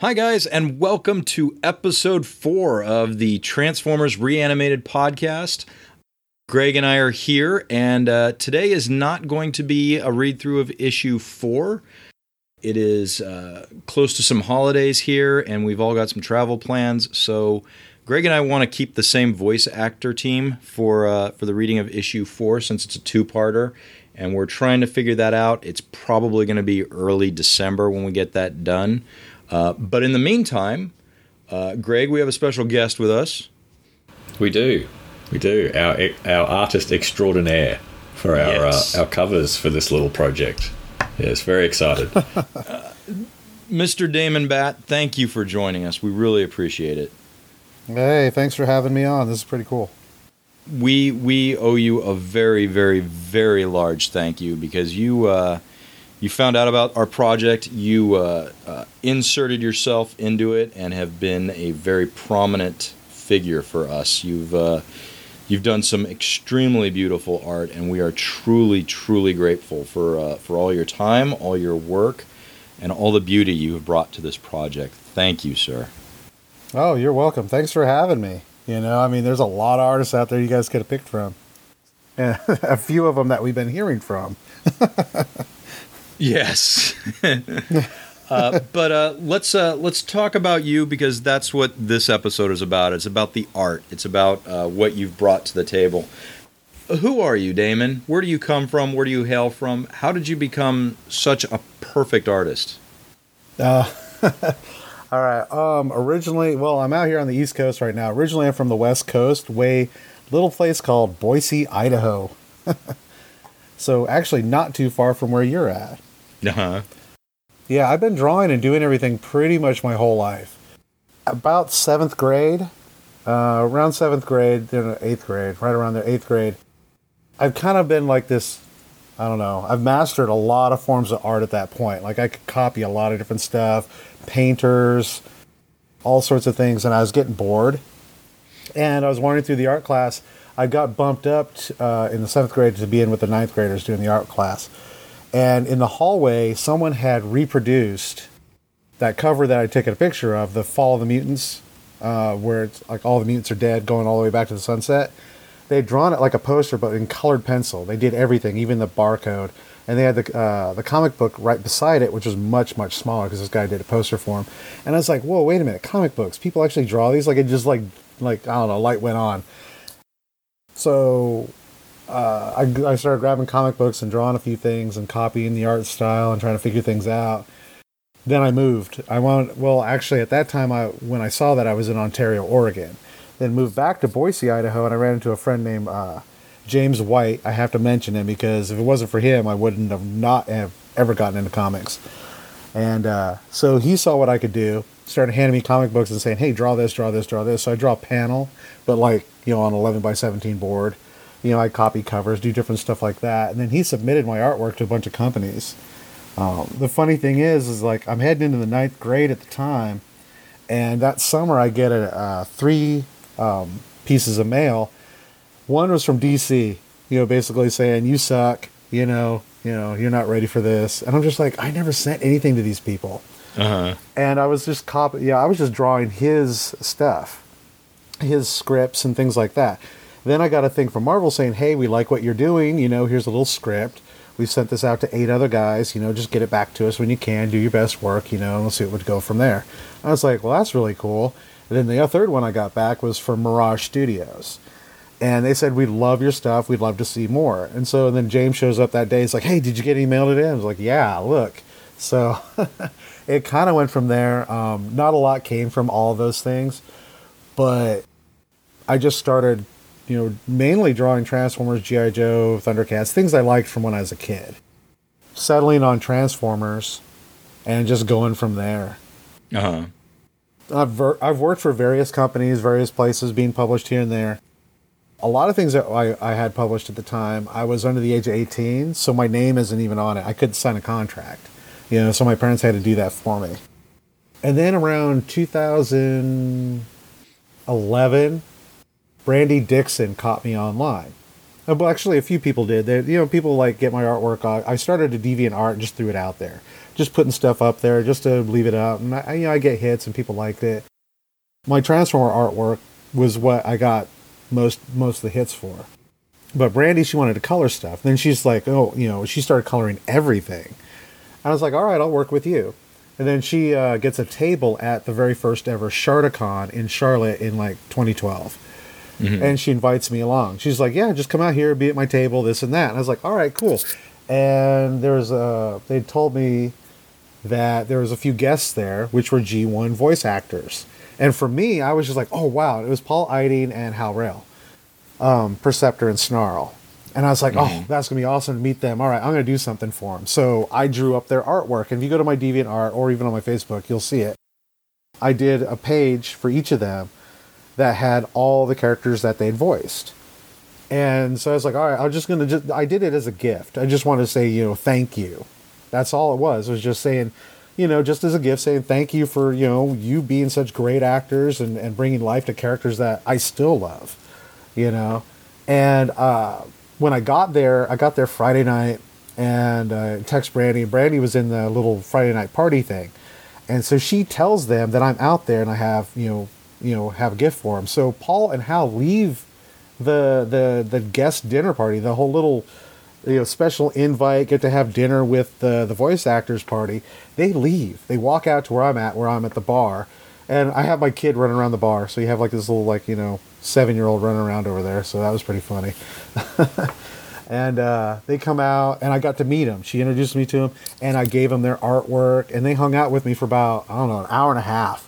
Hi guys, and welcome to episode 4 of the Transformers Reanimated Podcast. Greg and I are here, and today is not going to be a read-through of issue 4. It is close to some holidays here, and we've all got some travel plans, so Greg and I want to keep the same voice actor team for the reading of issue 4, since it's a two-parter, and we're trying to figure that out. It's probably going to be early December when we get that done. But in the meantime, Greg, we have a special guest with us. We do. Our artist extraordinaire for our our covers for this little project. Yes, very excited. Mr. Damon Batt, thank you for joining us. We really appreciate it. Hey, thanks for having me on. This is pretty cool. We owe you a very, very, very large thank you because you. You found out about our project, you inserted yourself into it, and have been a very prominent figure for us. You've done some extremely beautiful art, and we are truly, truly grateful for all your time, all your work, and all the beauty you have brought to this project. Thank you, sir. Oh, you're welcome. Thanks for having me. You know, I mean, there's a lot of artists out there you guys could have picked from. And a few of them that we've been hearing from. Yes. But let's talk about you because that's what this episode is about. It's about the art. It's about what you've brought to the table. Who are you, Damon? Where do you come from? Where do you hail from? How did you become such a perfect artist? All right. Originally, well, I'm out here on the East Coast right now. Originally, I'm from the West Coast, little place called Boise, Idaho. So actually not too far from where you're at. Uh-huh. Yeah, I've been drawing and doing everything pretty much my whole life. About around 8th grade, I've kind of been like this, I don't know, I've mastered a lot of forms of art at that point. Like I could copy a lot of different stuff, painters, all sorts of things, and I was getting bored. And I was wandering through the art class. I got bumped up in the 7th grade to be in with the 9th graders doing the art class. And in the hallway, someone had reproduced that cover that I'd taken a picture of, the Fall of the Mutants, where it's like all the mutants are dead going all the way back to the sunset. They'd drawn it like a poster, but in colored pencil. They did everything, even the barcode. And they had the comic book right beside it, which was much, much smaller because this guy did a poster for him. And I was like, whoa, wait a minute, comic books. People actually draw these? Like it just like I don't know, light went on. So I started grabbing comic books and drawing a few things and copying the art style and trying to figure things out. Then I moved. At that time, when I saw that, I was in Ontario, Oregon. Then moved back to Boise, Idaho, and I ran into a friend named James White. I have to mention him because if it wasn't for him, I wouldn't have ever gotten into comics. And so he saw what I could do, started handing me comic books and saying, hey, draw this, draw this, draw this. So I draw a panel, but like, you know, on 11 by 17 board, you know, I copy covers, do different stuff like that. And then he submitted my artwork to a bunch of companies. The funny thing is like I'm heading into the 9th grade at the time. And that summer I get three pieces of mail. One was from D.C., you know, basically saying, you suck, you know, you're not ready for this. And I'm just like, I never sent anything to these people. Uh-huh. And I was just drawing his stuff, his scripts and things like that. Then I got a thing from Marvel saying, hey, we like what you're doing. You know, here's a little script. We've sent this out to 8 other guys. You know, just get it back to us when you can. Do your best work, you know, and we'll see what would go from there. I was like, well, that's really cool. And then the third one I got back was from Mirage Studios. And they said, we love your stuff. We'd love to see more. And so then James shows up that day. He's like, hey, did you get any mailed it in? I was like, yeah, look. So it kind of went from there. Not a lot came from all those things. But I just started, you know, mainly drawing Transformers, G.I. Joe, Thundercats, things I liked from when I was a kid. Settling on Transformers and just going from there. Uh-huh. I've worked for various companies, various places, being published here and there. A lot of things that I had published at the time, I was under the age of 18, so my name isn't even on it. I couldn't sign a contract, you know, so my parents had to do that for me. And then around 2011, Brandy Dixon caught me online. Well, actually, a few people did. They, you know, people like get my artwork. I started a DeviantArt and just threw it out there, just putting stuff up there just to leave it up. And I, you know, I get hits and people liked it. My Transformer artwork was what I got most of the hits for. But Brandy, she wanted to color stuff. Then she's like, oh, you know, she started coloring everything. I was like, all right, I'll work with you. And then she gets a table at the very first ever Shardacon in Charlotte in like 2012. Mm-hmm. And she invites me along. She's like, yeah, just come out here, be at my table, this and that. And I was like, all right, cool. And there's they told me that there was a few guests there, which were G1 voice actors. And for me, I was just like, oh, wow. It was Paul Eiding and Hal Rayle, Perceptor and Snarl. And I was like, oh, that's going to be awesome to meet them. All right, I'm going to do something for them. So I drew up their artwork. And if you go to my DeviantArt or even on my Facebook, you'll see it. I did a page for each of them that had all the characters that they'd voiced. And so I was like, all right, I'm just going to just... I did it as a gift. I just wanted to say, you know, thank you. That's all it was. It was just saying... you know, just as a gift, saying thank you for, you know, you being such great actors and bringing life to characters that I still love, you know. And when I got there Friday night and text Brandy. Brandy was in the little Friday night party thing. And so she tells them that I'm out there and I have, you know, have a gift for them. So Paul and Hal leave the guest dinner party, the whole little... you know, special invite, get to have dinner with the voice actors party. They leave. They walk out to where I'm at the bar. And I have my kid running around the bar. So you have like this little, like, you know, 7-year-old running around over there. So that was pretty funny. And they come out and I got to meet them. She introduced me to them and I gave them their artwork and they hung out with me for about, I don't know, an hour and a half.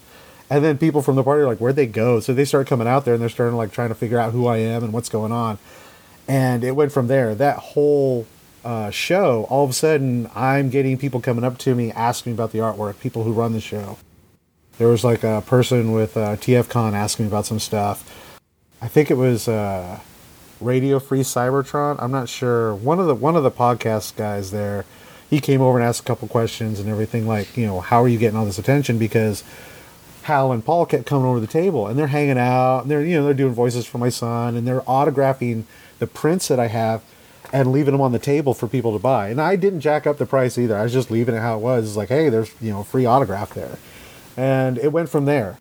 And then people from the party are like, where'd they go? So they start coming out there and they're starting like trying to figure out who I am and what's going on. And it went from there. That whole show, all of a sudden, I'm getting people coming up to me, asking me about the artwork, people who run the show. There was like a person with TFCon asking me about some stuff. I think it was Radio Free Cybertron. I'm not sure. One of the podcast guys there, he came over and asked a couple questions and everything like, you know, how are you getting all this attention? Because Hal and Paul kept coming over to the table and they're hanging out and they're, you know, they're doing voices for my son and they're autographing the prints that I have and leaving them on the table for people to buy. And I didn't jack up the price either. I was just leaving it how it was. It's like, hey, there's, you know, free autograph there. And it went from there.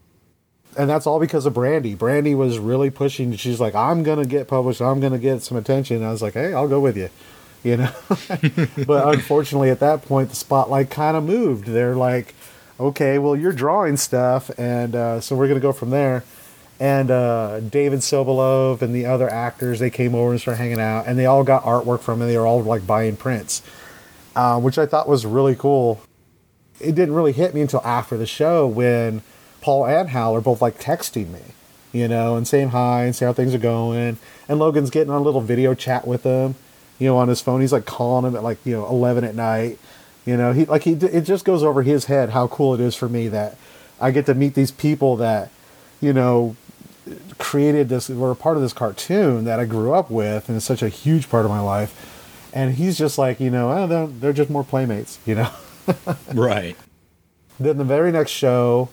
And that's all because of Brandy. Brandy was really pushing. She's like, I'm going to get published. I'm going to get some attention. And I was like, hey, I'll go with you, you know. But unfortunately, at that point, the spotlight kind of moved. They're like, okay, well, you're drawing stuff. And so we're going to go from there. And David Sobolov and the other actors, they came over and started hanging out. And they all got artwork from him. They were all, like, buying prints, which I thought was really cool. It didn't really hit me until after the show when Paul and Hal are both, like, texting me, you know, and saying hi and saying how things are going. And Logan's getting on a little video chat with him, you know, on his phone. He's, like, calling him at, like, you know, 11 at night. You know, he it just goes over his head how cool it is for me that I get to meet these people that, you know, created this, were a part of this cartoon that I grew up with and it's such a huge part of my life. And he's just like, you know, oh, they're just more playmates, you know. Right. Then the very next show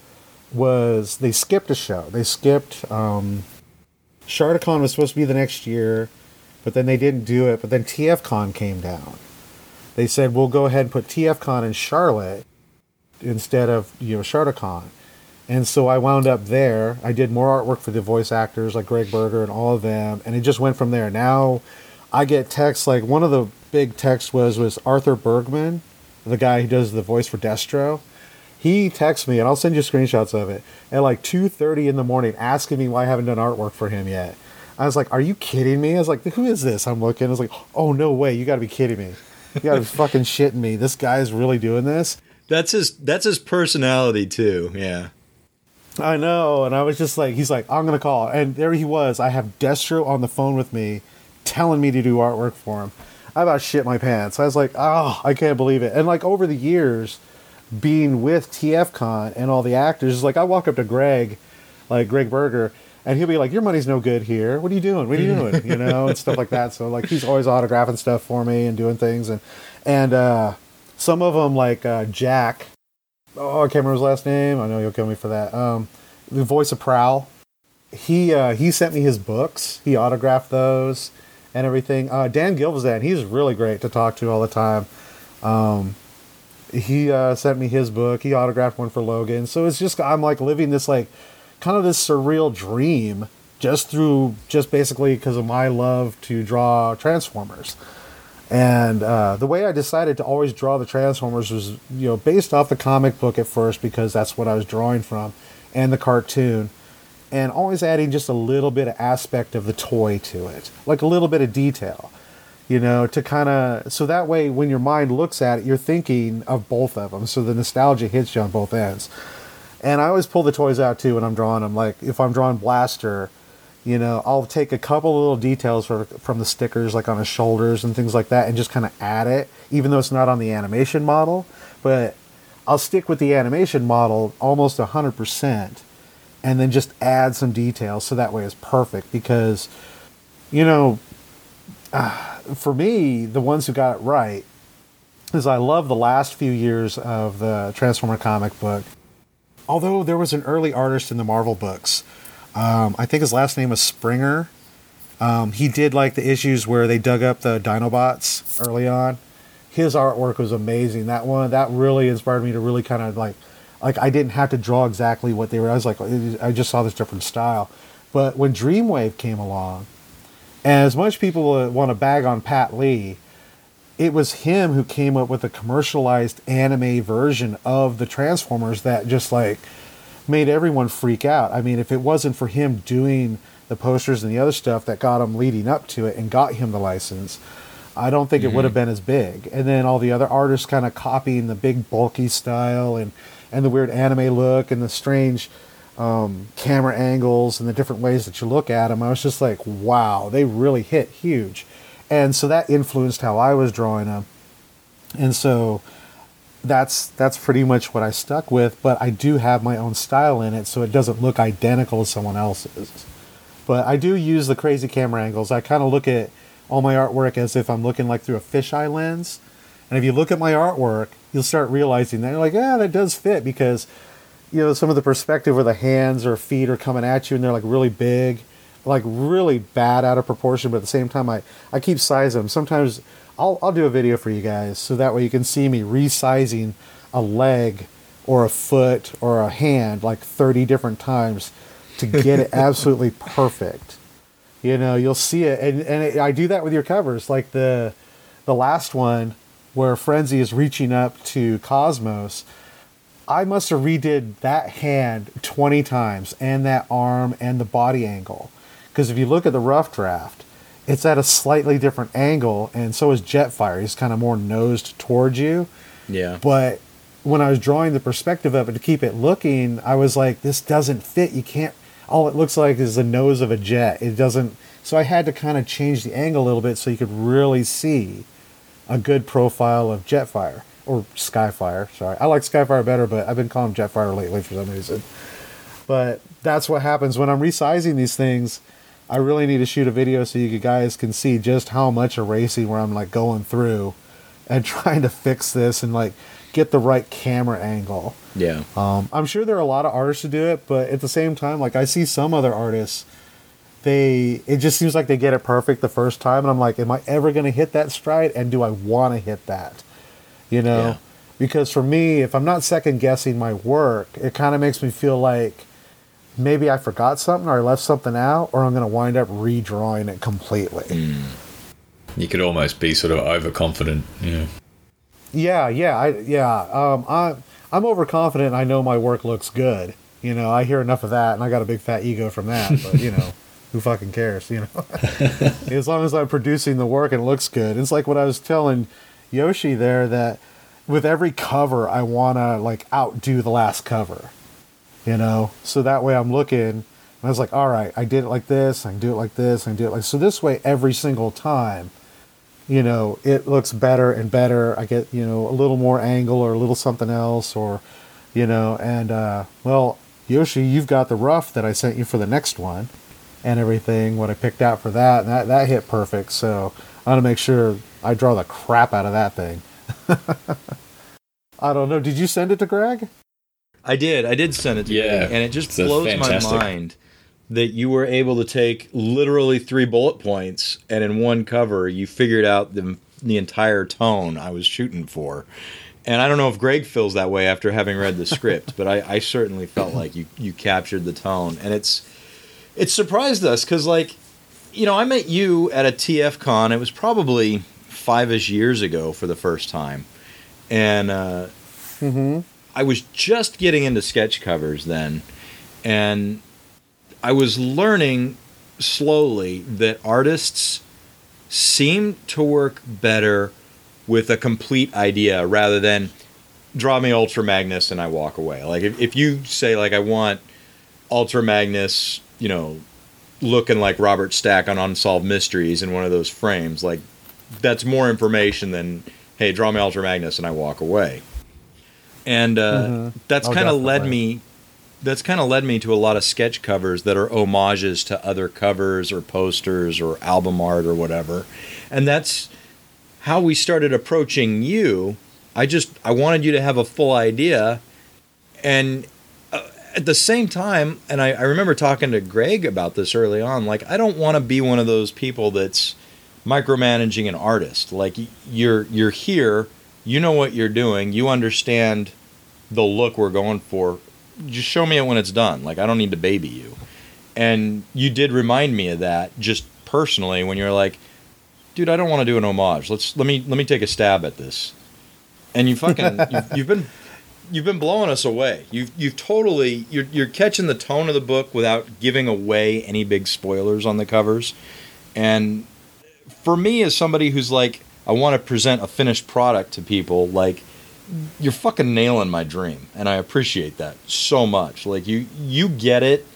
was, they skipped a show. They skipped Shardacon was supposed to be the next year, but then they didn't do it. But then TFCon came down. They said, we'll go ahead and put TFCon in Charlotte instead of, you know, Shardacon. And so I wound up there. I did more artwork for the voice actors like Greg Berger and all of them. And it just went from there. Now I get texts. Like one of the big texts was Arthur Bergman, the guy who does the voice for Destro. He texts me, and I'll send you screenshots of it, at like 2:30 in the morning asking me why I haven't done artwork for him yet. I was like, are you kidding me? I was like, who is this? I'm looking. I was like, oh, no way. You got to be kidding me. You got to be fucking shitting me. This guy is really doing this. That's his personality, too. Yeah. I know, and I was just like, he's like, I'm going to call. And there he was. I have Destro on the phone with me telling me to do artwork for him. I about shit my pants. I was like, oh, I can't believe it. And, like, over the years, being with TFCon and all the actors, like, I walk up to Greg, like, Greg Berger, and he'll be like, your money's no good here. What are you doing? What are you doing? You know, and stuff like that. So, like, he's always autographing stuff for me and doing things. And some of them, like, Jack... oh, I can't remember his last name. I know you'll kill me for that. The voice of Prowl. He sent me his books. He autographed those. and everything. Dan Gilvezan, he's really great to talk to all the time. He sent me his book. He autographed one for Logan. So it's just, I'm like living this like kind of this surreal dream just through, just basically because of my love to draw Transformers. And the way I decided to always draw the Transformers was, you know, based off the comic book at first, because that's what I was drawing from, and the cartoon, and always adding just a little bit of aspect of the toy to it, like a little bit of detail, you know, to kind of, so that way when your mind looks at it, you're thinking of both of them. So the nostalgia hits you on both ends. And I always pull the toys out too when I'm drawing them. Like if I'm drawing Blaster, you know, I'll take a couple little details from the stickers, like on his shoulders and things like that, and just kind of add it, even though it's not on the animation model. But I'll stick with the animation model almost 100%, and then just add some details so that way it's perfect. Because, you know, for me, the ones who got it right is I love the last few years of the Transformer comic book. Although there was an early artist in the Marvel books, I think his last name was Springer. He did like the issues where they dug up the Dinobots early on. His artwork was amazing. That really inspired me to really kind of like I didn't have to draw exactly what they were. I was like, I just saw this different style. But when Dreamwave came along, and as much people want to bag on Pat Lee, it was him who came up with a commercialized anime version of the Transformers that just like made everyone freak out. I mean, if it wasn't for him doing the posters and the other stuff that got him leading up to it and got him the license, I don't think it would have been as big. And then all the other artists kind of copying the big bulky style and the weird anime look and the strange camera angles and the different ways that you look at them. I was just like, wow, they really hit huge. And so that influenced how I was drawing them. And so that's pretty much what I stuck with, but I do have my own style in it, so it doesn't look identical to someone else's. But I do use the crazy camera angles. I kind of look at all my artwork as if I'm looking like through a fisheye lens. And if you look at my artwork, you'll start realizing that you're like, yeah, that does fit, because, you know, some of the perspective where the hands or feet are coming at you and they're like really big, like really bad out of proportion, but at the same time I keep sizing them. Sometimes I'll do a video for you guys so that way you can see me resizing a leg or a foot or a hand like 30 different times to get it absolutely perfect. You know, you'll see it, and I do that with your covers, like the last one where Frenzy is reaching up to Cosmos. I must have redid that hand 20 times, and that arm and the body angle. Because if you look at the rough draft, it's at a slightly different angle, and so is Jetfire. He's kind of more nosed towards you. Yeah. But when I was drawing the perspective of it to keep it looking, I was like, this doesn't fit. You can't. All it looks like is the nose of a jet. It doesn't. So I had to kind of change the angle a little bit so you could really see a good profile of Jetfire. Or Skyfire, sorry. I like Skyfire better, but I've been calling him Jetfire lately for some reason. But that's what happens. When I'm resizing these things, I really need to shoot a video so you guys can see just how much erasing where I'm like going through and trying to fix this and like get the right camera angle. Yeah. I'm sure there are a lot of artists who do it, but at the same time, like I see some other artists, it just seems like they get it perfect the first time. And I'm like, am I ever going to hit that stride? And do I want to hit that? You know, yeah. Because for me, if I'm not second guessing my work, it kind of makes me feel like maybe I forgot something or I left something out, or I'm going to wind up redrawing it completely. You could almost be sort of overconfident. You know? Yeah. I'm overconfident. I know my work looks good. You know, I hear enough of that, and I got a big fat ego from that. But you know, who fucking cares? You know, as long as I'm producing the work and it looks good. It's like what I was telling Yoshi there, that with every cover I want to like outdo the last cover, you know, so that way I'm looking and I was like, all right, I did it like this, I can do it like this, I can do it like so, this way every single time, you know, it looks better and better. I get, you know, a little more angle or a little something else, or, you know, and well, Yoshi, you've got the rough that I sent you for the next one and everything, what I picked out for that, and that hit perfect, so I want to make sure I draw the crap out of that thing. I don't know. Did you send it to Greg? I did send it to Greg. And it just blows my mind that you were able to take literally 3 bullet points and in one cover you figured out the entire tone I was shooting for. And I don't know if Greg feels that way after having read the script, but I certainly felt like you captured the tone. And it surprised us because, like, you know, I met you at a TFCon. It was probably 5-ish years ago for the first time. And I was just getting into sketch covers then. And I was learning slowly that artists seem to work better with a complete idea rather than draw me Ultra Magnus and I walk away. Like, if you say, like, I want Ultra Magnus, you know, looking like Robert Stack on Unsolved Mysteries in one of those frames, like, that's more information than, hey, draw me Ultra Magnus and I walk away. And that's kind of led me... That's kind of led me to a lot of sketch covers that are homages to other covers or posters or album art or whatever. And that's how we started approaching you. I wanted you to have a full idea. And at the same time, and I remember talking to Greg about this early on, like, I don't want to be one of those people that's micromanaging an artist. Like, you're here, you know what you're doing, you understand the look we're going for. Just show me it when it's done. Like, I don't need to baby you. And you did remind me of that just personally when you're like, dude, I don't want to do an homage. Let me take a stab at this. And you fucking you've been blowing us away. You've totally you're catching the tone of the book without giving away any big spoilers on the covers. And for me, as somebody who's like, I want to present a finished product to people, like, you're fucking nailing my dream, and I appreciate that so much. Like, you get it,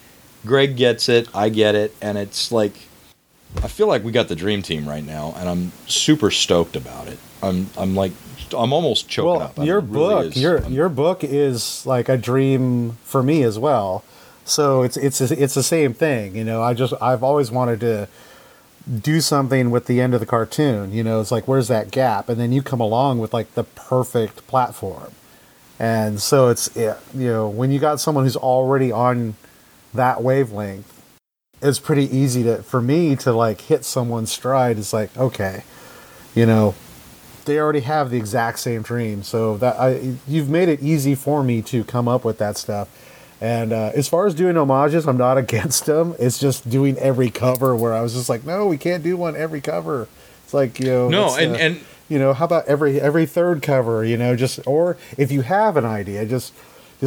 Greg gets it, I get it, and it's like, I feel like we got the dream team right now, and I'm super stoked about it. I'm almost choking up. Your book, really your book is like a dream for me as well. So it's the same thing, you know. I've always wanted to do something with the end of the cartoon, you know. It's like, where's that gap? And then you come along with, like, the perfect platform. And so you know, when you got someone who's already on that wavelength, it's pretty easy for me to like hit someone's stride. It's like, okay, you know, they already have the exact same dream. So that you've made it easy for me to come up with that stuff. And as far as doing homages, I'm not against them. It's just doing every cover where I was just like, no, we can't do one every cover. It's like, you know, no, and you know, how about every third cover, you know, just, or if you have an idea, just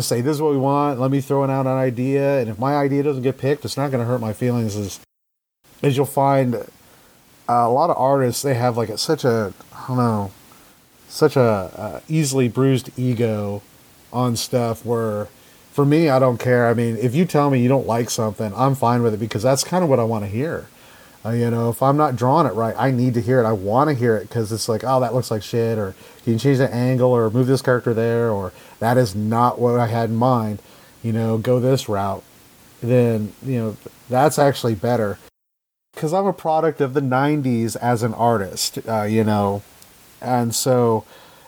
say, this is what we want. Let me throw out an idea. And if my idea doesn't get picked, it's not going to hurt my feelings. As you'll find, a lot of artists, they have like such a easily bruised ego on stuff where, for me, I don't care. I mean, if you tell me you don't like something, I'm fine with it because that's kind of what I want to hear. You know, if I'm not drawing it right, I need to hear it. I want to hear it because it's like, oh, that looks like shit, or can you change the angle or move this character there, or that is not what I had in mind. You know, go this route. Then, you know, that's actually better because I'm a product of the 90s as an artist, you know, and so...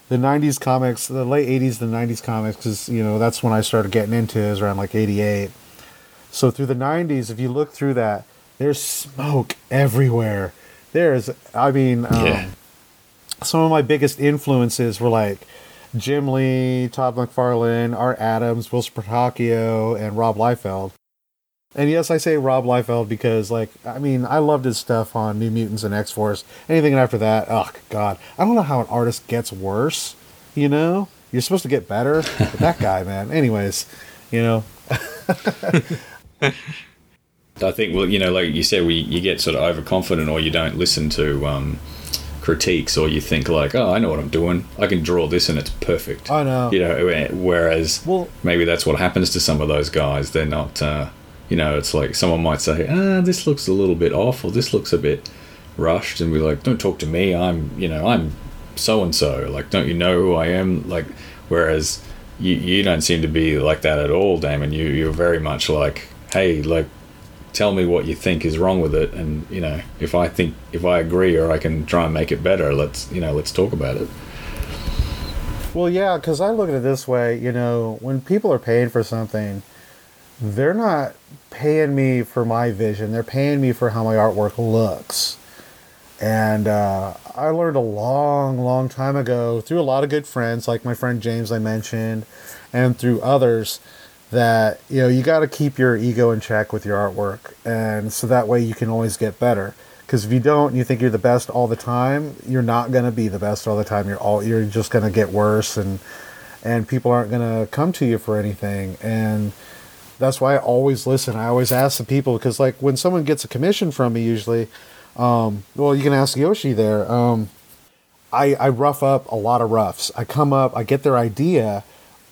The 90s comics, the late 80s, the 90s comics, because, you know, that's when I started getting into it, is around like 88. So through the 90s, if you look through that, there's smoke everywhere. There's, I mean, some of my biggest influences were like Jim Lee, Todd McFarlane, Art Adams, Will Spritacchio, and Rob Liefeld. And yes, I say Rob Liefeld because, like, I mean, I loved his stuff on New Mutants and X-Force. Anything after that, oh, God. I don't know how an artist gets worse, you know? You're supposed to get better. But that guy, man. Anyways, you know. I think, well, you know, like you said, you get sort of overconfident, or you don't listen to critiques, or you think, like, oh, I know what I'm doing. I can draw this and it's perfect. I know. You know, whereas maybe that's what happens to some of those guys. They're not... you know, it's like someone might say, this looks a little bit off, or this looks a bit rushed, and we're like, don't talk to me, I'm so-and-so, like, don't you know who I am? Like, whereas you don't seem to be like that at all, Damon. You're very much like, hey, like, tell me what you think is wrong with it, and, you know, if I agree or I can try and make it better, let's talk about it. Well, yeah, because I look at it this way, you know, when people are paid for something, they're not paying me for my vision. They're paying me for how my artwork looks. And I learned a long time ago through a lot of good friends, like my friend James I mentioned, and through others, that, you know, you got to keep your ego in check with your artwork. And so that way you can always get better. Because if you don't and you think you're the best all the time, you're not going to be the best all the time. You're just going to get worse, and people aren't going to come to you for anything. And that's why I always listen. I always ask the people, because, like, when someone gets a commission from me, usually... well, you can ask Yoshi there. I rough up a lot of roughs. I come up, I get their idea,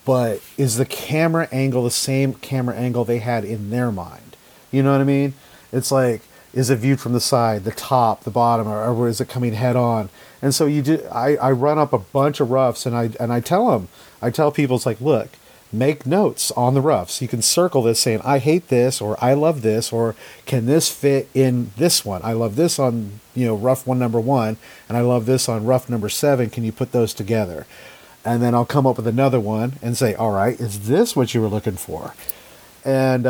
but is the camera angle the same camera angle they had in their mind? You know what I mean? It's like, is it viewed from the side, the top, the bottom, or is it coming head on? And so you do. I run up a bunch of roughs, and I tell them. I tell people, it's like, look, make notes on the roughs. You can circle this saying, I hate this, or I love this, or can this fit in this one? I love this on, you know, rough one, number one, and I love this on rough number 7. Can you put those together? And then I'll come up with another one and say, all right, is this what you were looking for? And,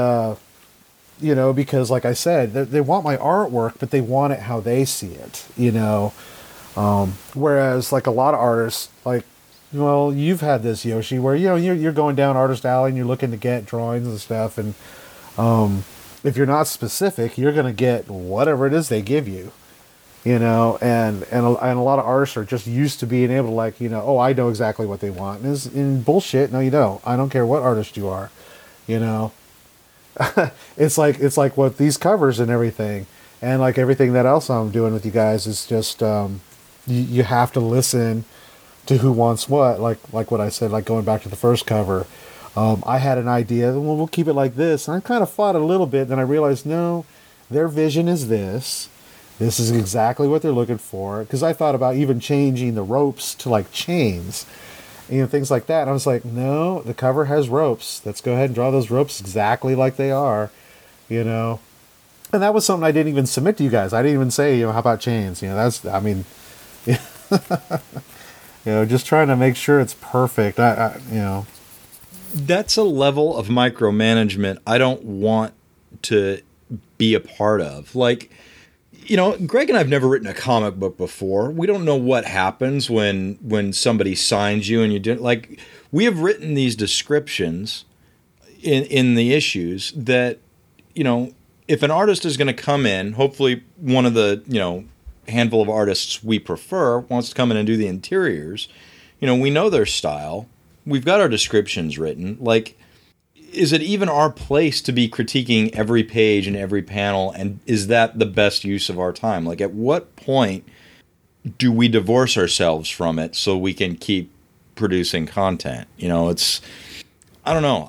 you know, because like I said, they want my artwork, but they want it how they see it, you know? Whereas like a lot of artists, like, well, you've had this, Yoshi, where, you know, you're going down Artist Alley and you're looking to get drawings and stuff, and if you're not specific, you're going to get whatever it is they give you, you know, and a lot of artists are just used to being able to, like, you know, oh, I know exactly what they want, and it's bullshit. No, you don't. I don't care what artist you are, you know. it's like what these covers and everything, and like everything that else I'm doing with you guys is just you have to listen to who wants what, like what I said, like going back to the first cover. I had an idea, well, we'll keep it like this, and I kind of fought a little bit, then I realized, no, their vision is this. This is exactly what they're looking for, because I thought about even changing the ropes to, like, chains, you know, things like that, and I was like, no, the cover has ropes. Let's go ahead and draw those ropes exactly like they are, you know. And that was something I didn't even submit to you guys. I didn't even say, you know, how about chains? You know, that's, I mean... Yeah. You know, just trying to make sure it's perfect. I, you know, that's a level of micromanagement I don't want to be a part of. Like, you know, Greg and I've never written a comic book before. We don't know what happens when somebody signs you and you didn't, like, we have written these descriptions in the issues that, you know, if an artist is going to come in, hopefully one of the, you know, handful of artists we prefer wants to come in and do the interiors. You know, we know their style. We've got our descriptions written. Like, is it even our place to be critiquing every page and every panel? And is that the best use of our time? Like, at what point do we divorce ourselves from it so we can keep producing content? You know, it's, I don't know.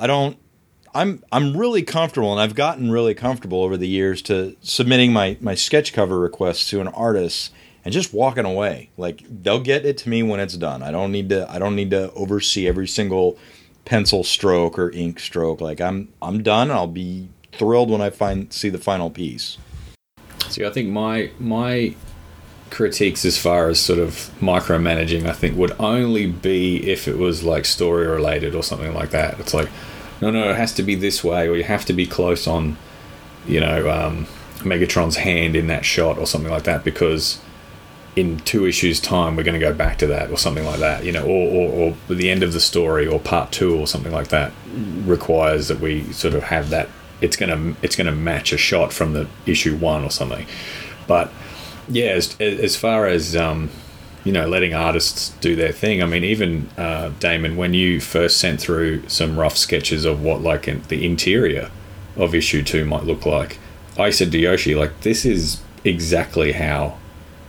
I'm really comfortable, and I've gotten really comfortable over the years to submitting my sketch cover requests to an artist and just walking away. Like, they'll get it to me when it's done. I don't need to oversee every single pencil stroke or ink stroke. Like, I'm done. I'll be thrilled when I see the final piece. See, I think my critiques as far as sort of micromanaging, I think, would only be if it was like story related or something like that. It's like, No, it has to be this way, or you have to be close on, you know, Megatron's hand in that shot or something like that, because in 2 issues' time we're going to go back to that or something like that, you know, or the end of the story or part 2 or something like that requires that we sort of have that. It's going to match a shot from the issue 1 or something. But, yeah, as far as... you know, letting artists do their thing. I mean, even Damon, when you first sent through some rough sketches of what, like, the interior of issue 2 might look like, I said to Yoshi, like, this is exactly how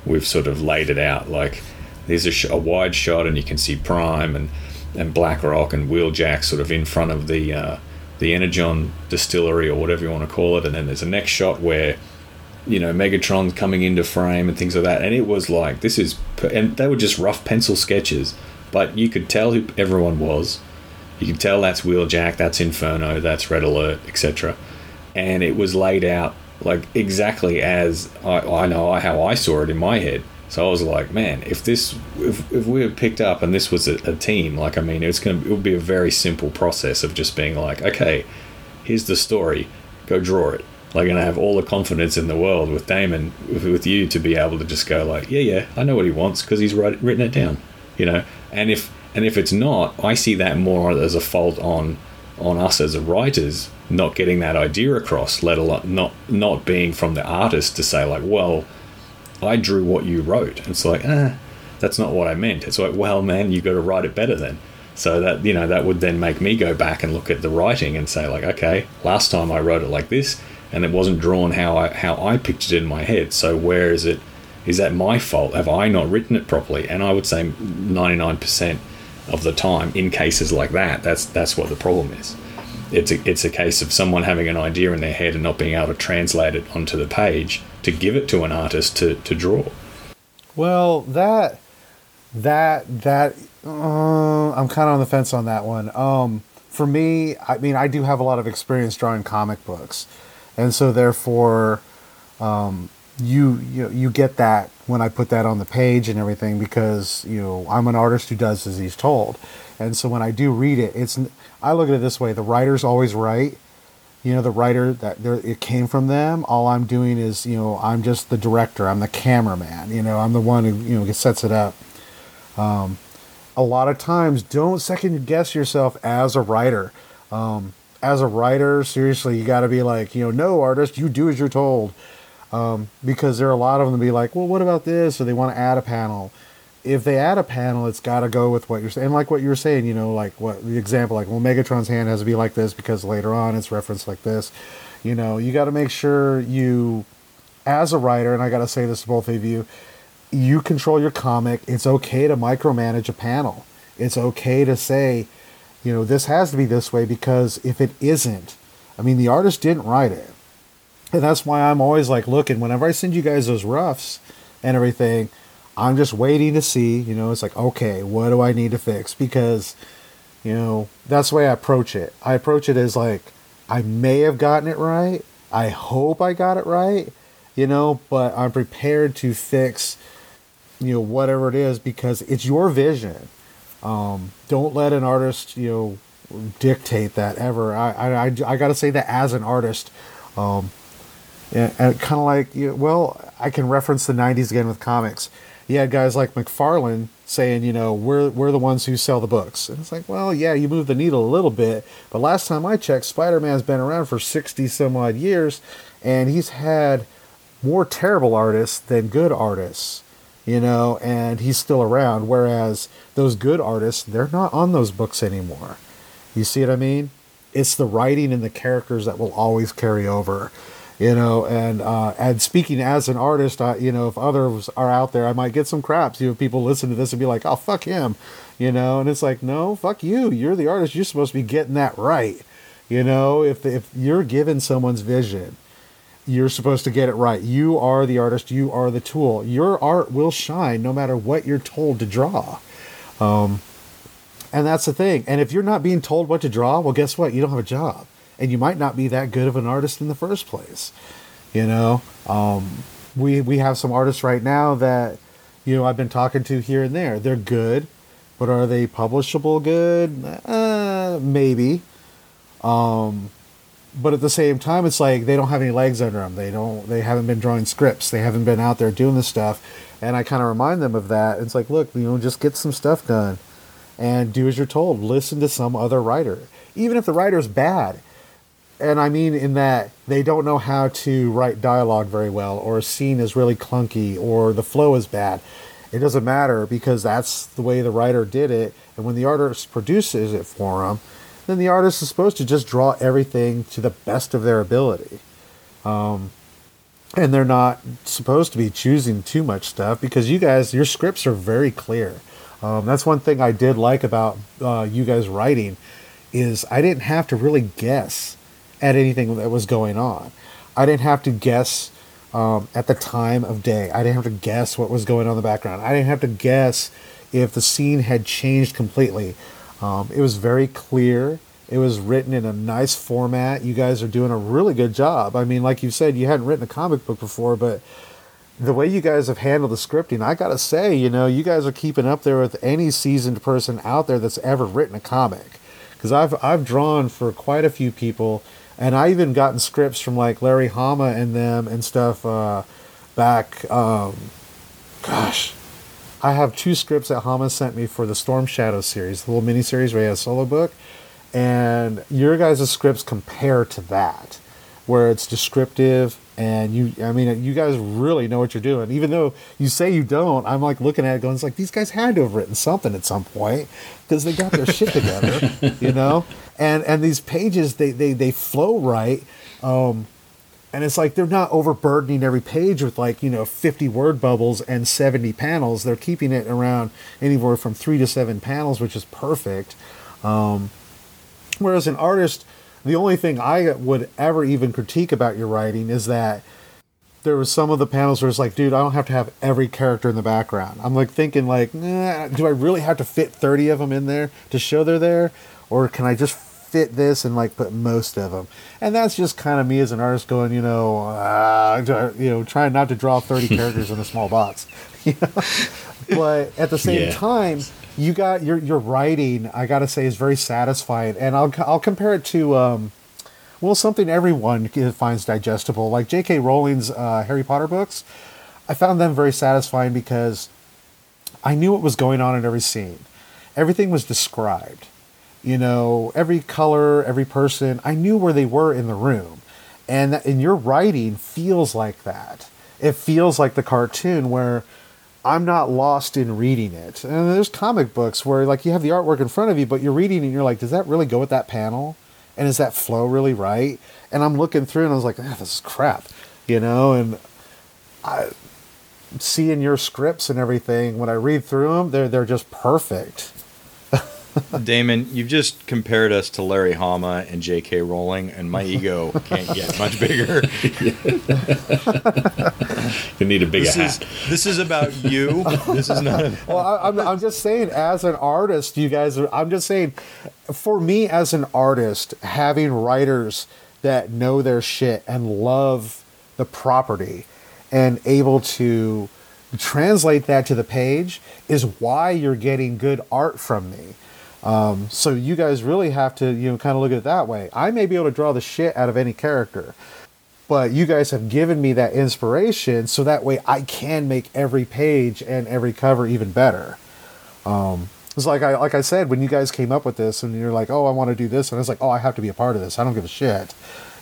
we've sort of laid it out. Like, there's a wide shot, and you can see Prime and Blackrock and Wheeljack sort of in front of the Energon distillery or whatever you want to call it, and then there's a next shot where, you know, Megatron coming into frame and things like that. And it was like, this is... And they were just rough pencil sketches. But you could tell who everyone was. You could tell that's Wheeljack, that's Inferno, that's Red Alert, etc. And it was laid out, like, exactly as I know how I saw it in my head. So I was like, man, if we had picked up and this was a team, like, I mean, it would be a very simple process of just being like, okay... here's the story, go draw it. Like, and I have all the confidence in the world with Damon, with you, to be able to just go like, yeah, I know what he wants because he's written it down, you know. And if it's not, I see that more as a fault on us as writers not getting that idea across, let alone not being from the artist to say like, well, I drew what you wrote. It's like, that's not what I meant. It's like, well, man, you got to write it better then. So that, you know, that would then make me go back and look at the writing and say like, okay, last time I wrote it like this, and it wasn't drawn how I pictured it in my head. So where is it? Is that my fault? Have I not written it properly? And I would say 99% of the time, in cases like that, that's what the problem is. It's a case of someone having an idea in their head and not being able to translate it onto the page to give it to an artist to draw. Well, I'm kind of on the fence on that one. For me, I mean, I do have a lot of experience drawing comic books. And so therefore, you get that when I put that on the page and everything, because, you know, I'm an artist who does as he's told. And so when I do read it, I look at it this way. The writer's always right. You know, the writer, it came from them. All I'm doing is, you know, I'm just the director. I'm the cameraman. You know, I'm the one who, you know, sets it up. A lot of times, don't second guess yourself as a writer. As a writer, seriously, you got to be like, you know, no, artist, you do as you're told. Because there are a lot of them that be like, well, what about this? Or they want to add a panel. If they add a panel, it's got to go with what you're saying. And like what you were saying, you know, like what the example, like, well, Megatron's hand has to be like this because later on it's referenced like this. You know, you got to make sure you, as a writer, and I got to say this to both of you, you control your comic. It's okay to micromanage a panel. It's okay to say, you know, this has to be this way, because if it isn't, I mean, the artist didn't write it. And that's why I'm always like looking, whenever I send you guys those roughs and everything, I'm just waiting to see, you know, it's like, okay, what do I need to fix? Because, you know, that's the way I approach it. I approach it as like, I may have gotten it right. I hope I got it right, you know, but I'm prepared to fix, you know, whatever it is, because it's your vision. Don't let an artist, you know, dictate that ever. I got to say that as an artist, and kind of like, you know, well, I can reference the 90s again with comics. You had guys like McFarlane saying, you know, we're the ones who sell the books. And it's like, well, yeah, you moved the needle a little bit, but last time I checked, Spider-Man's been around for 60 some odd years, and he's had more terrible artists than good artists. You know, and he's still around, whereas those good artists, they're not on those books anymore. You see what I mean? It's the writing and the characters that will always carry over, you know, and speaking as an artist, you know, if others are out there, I might get some craps. You know, people listen to this and be like, oh, fuck him, you know, and it's like, no, fuck you. You're the artist. You're supposed to be getting that right. You know, if you're given someone's vision, you're supposed to get it right. You are the artist. You are the tool. Your art will shine no matter what you're told to draw. And that's the thing. And if you're not being told what to draw, well, guess what? You don't have a job. And you might not be that good of an artist in the first place. You know, we have some artists right now that, you know, I've been talking to here and there. They're good, but are they publishable good? Maybe. But at the same time, it's like they don't have any legs under them. They haven't been drawing scripts. They haven't been out there doing this stuff. And I kind of remind them of that. It's like, look, you know, just get some stuff done and do as you're told. Listen to some other writer, even if the writer's bad. And I mean in that they don't know how to write dialogue very well, or a scene is really clunky, or the flow is bad. It doesn't matter, because that's the way the writer did it. And when the artist produces it for them, then the artist is supposed to just draw everything to the best of their ability. And they're not supposed to be choosing too much stuff, because you guys, your scripts are very clear. That's one thing I did like about you guys writing, is I didn't have to really guess at anything that was going on. I didn't have to guess at the time of day. I didn't have to guess what was going on in the background. I didn't have to guess if the scene had changed completely. It was very clear. It was written in a nice format. You guys are doing a really good job. I mean, like you said, you hadn't written a comic book before, but the way you guys have handled the scripting, I got to say, you know, you guys are keeping up there with any seasoned person out there that's ever written a comic. Because I've drawn for quite a few people And I even gotten scripts from like Larry Hama and them and stuff back. Gosh, I have two scripts that Hama sent me for the Storm Shadow series, the little mini series where he has a solo book. And your guys' scripts compare to that, where it's descriptive and you guys really know what you're doing. Even though you say you don't, I'm like looking at it going, it's like these guys had to have written something at some point because they got their shit together, you know? And these pages, they flow right. And it's like they're not overburdening every page with 50 word bubbles and 70 panels. They're keeping it around anywhere from 3 to 7 panels, which is perfect. Whereas an artist, the only thing I would ever even critique about your writing is that there was some of the panels where it's like, dude, I don't have to have every character in the background. I'm like thinking like, do I really have to fit 30 of them in there to show they're there? Or can I just fit this and like put most of them? And that's just kind of me as an artist going, trying not to draw 30 characters in a small box. You know? But at the same time, you got your writing, I gotta say, is very satisfying, and I'll compare it to something everyone finds digestible, like J.K. Rowling's Harry Potter books. I found them very satisfying because I knew what was going on in every scene. Everything was described, every color, every person. I knew where they were in the room, and your writing feels like that. It feels like the cartoon where I'm not lost in reading it. And there's comic books where like you have the artwork in front of you, but you're reading and you're like, does that really go with that panel? And is that flow really right? And I'm looking through and I was like, this is crap, and seeing your scripts and everything, when I read through them, they're just perfect. Damon, you've just compared us to Larry Hama and J.K. Rowling, and my ego can't get much bigger. You need a big hat. This is about you. This is not. Well, I'm just saying, as an artist, you guys. I'm just saying, for me as an artist, having writers that know their shit and love the property and able to translate that to the page is why you're getting good art from me. So you guys really have to, kind of look at it that way. I may be able to draw the shit out of any character, but you guys have given me that inspiration so that way I can make every page and every cover even better. It's like I said, when you guys came up with this and you're like, oh, I want to do this. And I was like, oh, I have to be a part of this. I don't give a shit.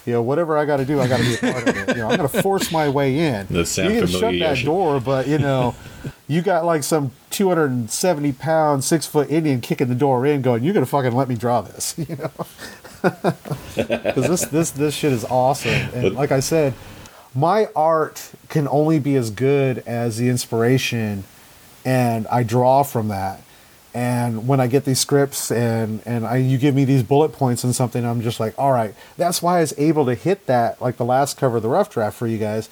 Whatever I got to do, I got to be a part of it. I'm going to force my way in. You can shut that door, but, you got like some 270-pound, 6-foot Indian kicking the door in going, you're going to fucking let me draw this, Because this shit is awesome. And like I said, my art can only be as good as the inspiration, and I draw from that. And when I get these scripts and you give me these bullet points and something, I'm just like, all right. That's why I was able to hit that, like the last cover of the rough draft for you guys,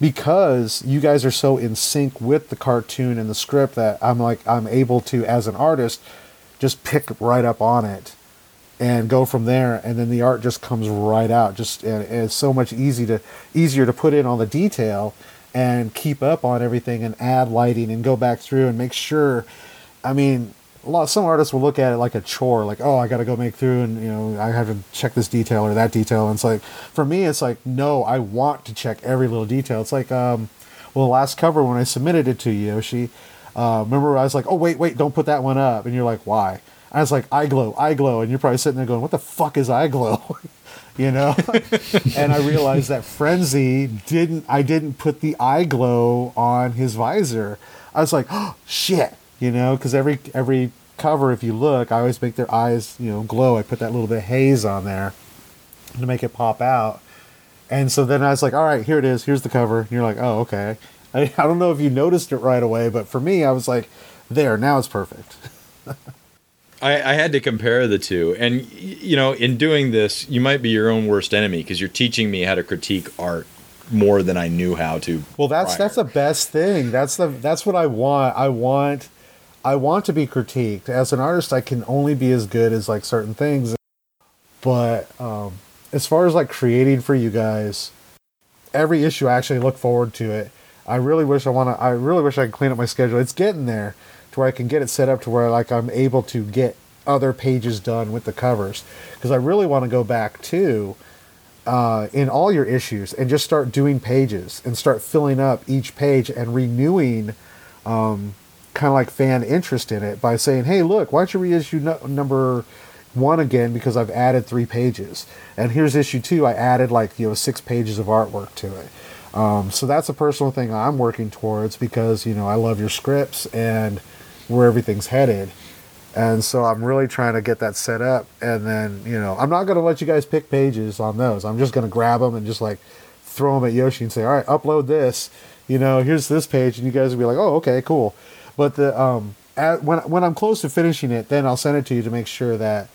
because you guys are so in sync with the cartoon and the script that I'm able to, as an artist, just pick right up on it and go from there. And then the art just comes right out. And it's so much easier to put in on the detail and keep up on everything and add lighting and go back through and make sure. I mean, some artists will look at it like a chore, like, oh, I got to go make through and, I have to check this detail or that detail. And it's like, for me, it's like, no, I want to check every little detail. It's like, the last cover when I submitted it to you, Yoshi, remember I was like, oh, wait, don't put that one up. And you're like, why? I was like, iGlow. And you're probably sitting there going, what the fuck is iGlow? And I realized that Frenzy I didn't put the iGlow on his visor. I was like, oh, shit. Because every cover, if you look, I always make their eyes, glow. I put that little bit of haze on there to make it pop out. And so then I was like, all right, here it is. Here's the cover. And you're like, oh, okay. I don't know if you noticed it right away, but for me, I was like, there, now it's perfect. I had to compare the two. And, in doing this, you might be your own worst enemy because you're teaching me how to critique art more than I knew how to. Well, that's the best thing. That's what I want. I want to be critiqued. As an artist, I can only be as good as like certain things. But as far as like creating for you guys, every issue I actually look forward to it. I really wish I could clean up my schedule. It's getting there to where I can get it set up to where like I'm able to get other pages done with the covers, because I really want to go back to in all your issues and just start doing pages and start filling up each page and renewing kind of like fan interest in it by saying, hey, look, why don't you reissue number one again, because I've added 3 pages, and here's issue 2, I added 6 pages of artwork to it. So that's a personal thing I'm working towards, because I love your scripts and where everything's headed, and so I'm really trying to get that set up. And then I'm not going to let you guys pick pages on those. I'm just going to grab them and just throw them at Yoshi and say, all right, upload this, here's this page, and you guys will be like, oh, okay, cool. But the when I'm close to finishing it, then I'll send it to you to make sure that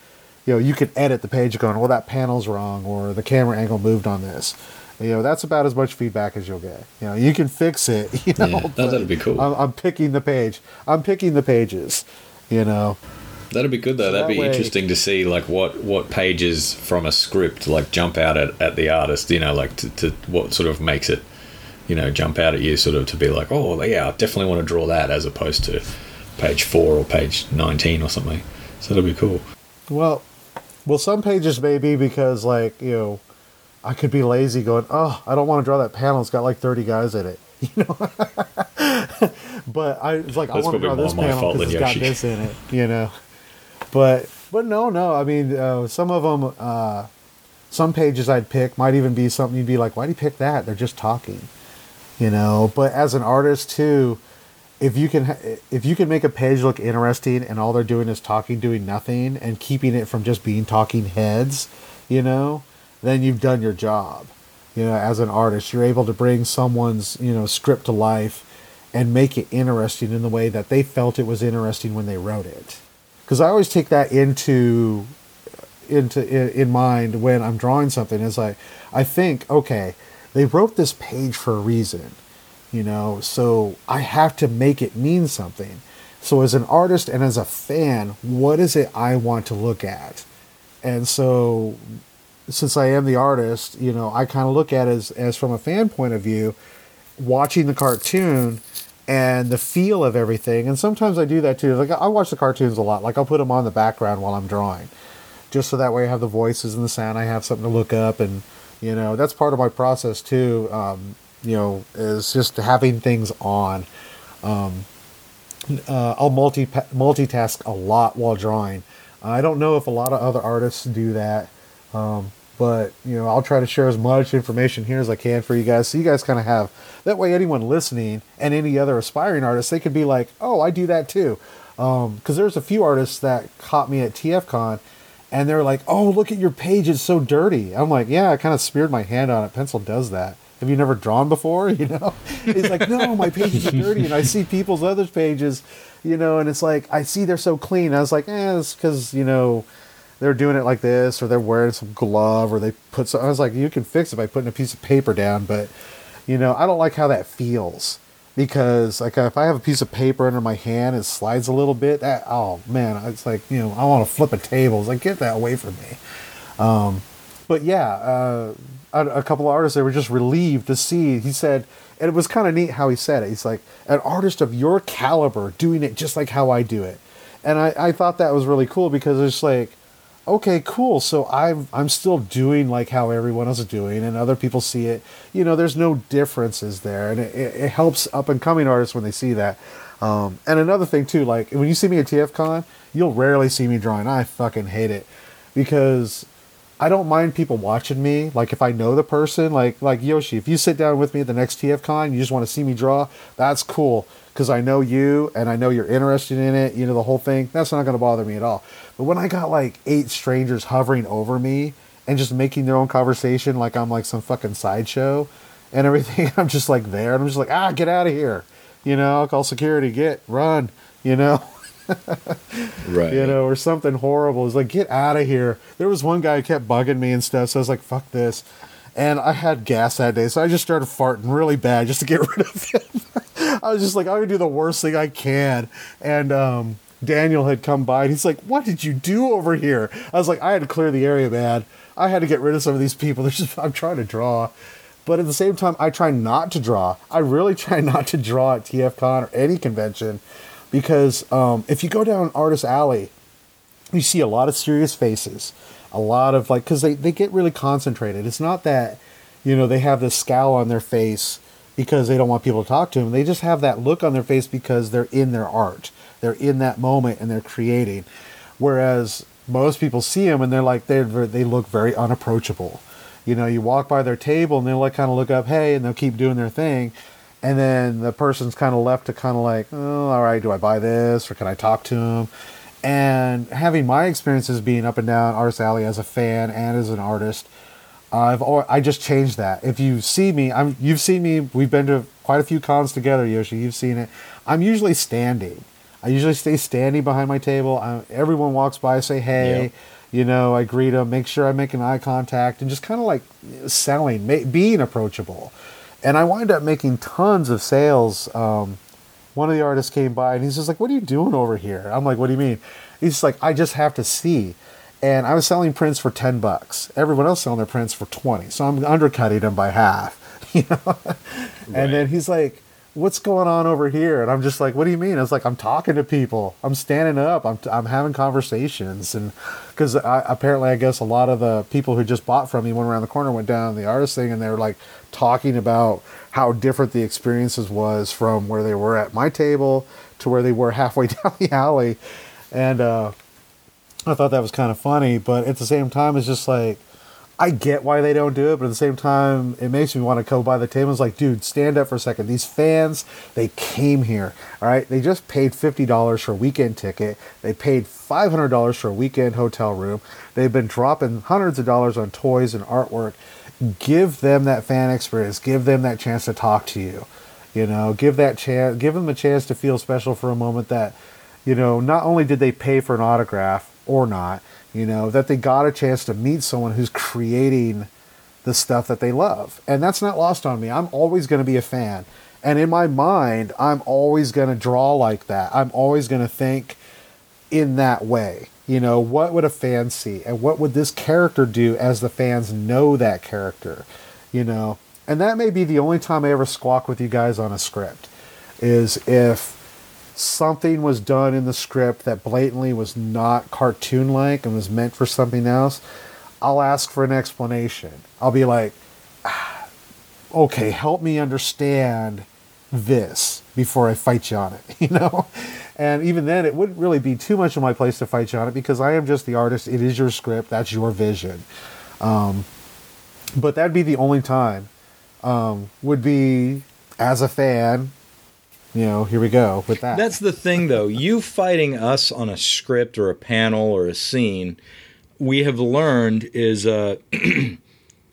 you can edit the page, going, well, that panel's wrong, or the camera angle moved on this. That's about as much feedback as you'll get. You can fix it. Yeah, that'd be cool. I'm picking the page. I'm picking the pages. That'd be good though. So that'd be interesting to see what pages from a script jump out at the artist. To what sort of makes it jump out at you, sort of to be like, oh yeah, I definitely want to draw that, as opposed to page 4 or page 19 or something. So that'd be cool. Well, some pages may be because I could be lazy, going, oh, I don't want to draw that panel. It's got 30 guys in it, But I want to draw this panel because it's got this in it, But no. I mean, some of them, some pages I'd pick might even be something you'd be like, why do you pick that? They're just talking, But as an artist too, if you can make a page look interesting and all they're doing is talking, doing nothing, and keeping it from just being talking heads, then you've done your job. As an artist, you're able to bring someone's, script to life and make it interesting in the way that they felt it was interesting when they wrote it. Because I always take that in mind when I'm drawing something. It's like, I think, okay, they wrote this page for a reason, so I have to make it mean something. So as an artist and as a fan, what is it I want to look at? And so, since I am the artist, I kind of look at it as from a fan point of view, watching the cartoon and the feel of everything. And sometimes I do that too. I watch the cartoons a lot. I'll put them on the background while I'm drawing, just so that way I have the voices and the sound. I have something to look up, and that's part of my process too. Is just having things on. I'll multitask a lot while drawing. I don't know if a lot of other artists do that. But I'll try to share as much information here as I can for you guys, so you guys kind of have that way. Anyone listening and any other aspiring artists, they could be like, oh, I do that too. Because there's a few artists that caught me at TFCon, and they're like, oh, look at your page, it's so dirty. I'm like, yeah, I kind of smeared my hand on it. Pencil does that. Have you never drawn before? It's like, no, my pages are dirty, and I see people's other pages, and it's like, I see they're so clean. I was like, it's because they're doing it like this, or they're wearing some glove, or they put some. I was like, you can fix it by putting a piece of paper down, but I don't like how that feels, because if I have a piece of paper under my hand, it slides a little bit. That, oh man, it's like, I want to flip a table. It's like, get that away from me. But yeah, a couple of artists, they were just relieved to see. He said, and it was kind of neat how he said it. He's like, an artist of your caliber doing it just like how I do it, and I thought that was really cool, because it's like, okay, cool. So I'm still doing how everyone else is doing, and other people see it. There's no differences there, and it helps up and coming artists when they see that. And another thing too, when you see me at TFCon, you'll rarely see me drawing. I fucking hate it, because I don't mind people watching me. If I know the person, like Yoshi, if you sit down with me at the next TFCon, you just want to see me draw, that's cool, because I know you and I know you're interested in it, the whole thing. That's not going to bother me at all. But when I got 8 strangers hovering over me and just making their own conversation, I'm some fucking sideshow and everything, I'm just there, and I'm just get out of here, I'll call security, run, right, or something horrible. It's get out of here. There was one guy who kept bugging me and stuff, so I was fuck this. And I had gas that day, so I just started farting really bad just to get rid of him. I was just I'm going to do the worst thing I can. And Daniel had come by, and he's what did you do over here? I was I had to clear the area, man. I had to get rid of some of these people. I'm trying to draw. But at the same time, I try not to draw. I really try not to draw at TFCon or any convention, because if you go down Artist Alley, you see a lot of serious faces, a lot of like, because they get really concentrated. It's not that, you know, they have this scowl on their face because they don't want people to talk to them. They just have that look on their face because they're in their art. They're in that moment and they're creating. Whereas most people see them and they're like, they look very unapproachable. You know, you walk by their table and they'll like kind of look up, hey, and they'll keep doing their thing. And then the person's kind of left to kind of like, oh, all right, do I buy this or can I talk to them? And having my experiences being up and down Artist Alley as a fan and as an artist, I just changed that. If you see me, you've seen me. We've been to quite a few cons together, Yoshi. You've seen it. I'm usually standing. I usually stay standing behind my table. Everyone walks by, I say hey. Yep. You know, I greet them, make sure I make an eye contact, and just kind of like selling, being approachable. And I wind up making tons of sales. One of the artists came by, and he's just like, what are you doing over here? I'm like, what do you mean? He's just like, I just have to see. And I was selling prints for $10. Everyone else selling their prints for $20. So I'm undercutting them by half. You know? Right. And then he's like, what's going on over here? And I'm just like, what do you mean? I was like, I'm talking to people. I'm standing up. I'm having conversations. And because apparently, I guess a lot of the people who just bought from me went around the corner, went down the artist thing, and they were like talking about how different the experiences was from where they were at my table to where they were halfway down the alley. And I thought that was kind of funny. But at the same time, it's just like, I get why they don't do it, but at the same time, it makes me want to go by the table. It's like, dude, stand up for a second. These fans, they came here, all right? They just paid $50 for a weekend ticket. They paid $500 for a weekend hotel room. They've been dropping hundreds of dollars on toys and artwork. Give them that fan experience. Give them that chance to talk to you. You know, give them a chance to feel special for a moment that, you know, not only did they pay for an autograph or not, you know, that they got a chance to meet someone who's creating the stuff that they love. And that's not lost on me. I'm always going to be a fan. And in my mind, I'm always going to draw like that. I'm always going to think in that way. You know, what would a fan see? And what would this character do as the fans know that character? You know, and that may be the only time I ever squawk with you guys on a script, is if something was done in the script that blatantly was not cartoon-like and was meant for something else, I'll ask for an explanation. I'll be like, okay, help me understand this before I fight you on it, you know? And even then, it wouldn't really be too much of my place to fight you on it because I am just the artist. It is your script. That's your vision. But that'd be the only time would be as a fan. You know, here we go with that. That's the thing, though. You fighting us on a script or a panel or a scene, we have learned is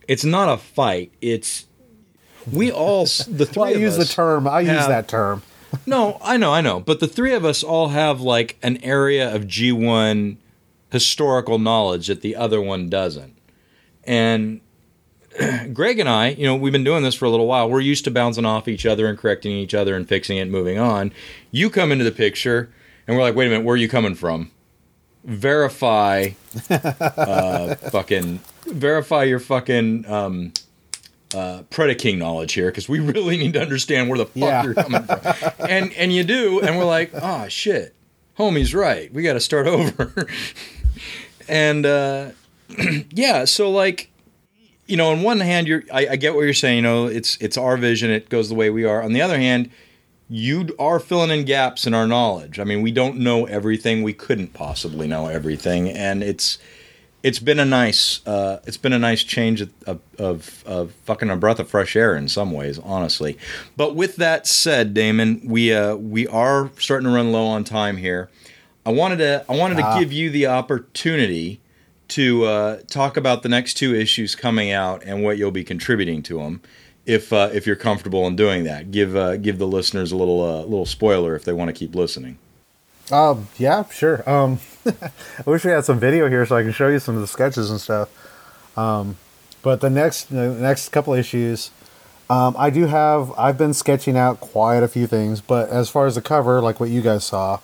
it's not a fight. It's we all, the three well, of us. I use the term. I use that term. No, I know. But the three of us all have like an area of G1 historical knowledge that the other one doesn't. And Greg and I, you know, we've been doing this for a little while. We're used to bouncing off each other and correcting each other and fixing it and moving on. You come into the picture, and we're like, wait a minute, where are you coming from? Verify your fucking Predaking knowledge here, because we really need to understand where the fuck you're coming from. And you do, and we're like, oh, shit, homie's right. We got to start over. And, yeah, so, like, you know, on one hand, I get what you're saying. You know, it's our vision. It goes the way we are. On the other hand, you are filling in gaps in our knowledge. I mean, we don't know everything. We couldn't possibly know everything. And it's been a nice change of fucking a breath of fresh air in some ways, honestly. But with that said, Damon, we are starting to run low on time here. I wanted to give you the opportunity to talk about the next two issues coming out and what you'll be contributing to them, if you're comfortable in doing that. Give the listeners a little spoiler if they want to keep listening. Yeah, sure. I wish we had some video here so I can show you some of the sketches and stuff. But the next couple issues, I've been sketching out quite a few things, but as far as the cover, like what you guys saw,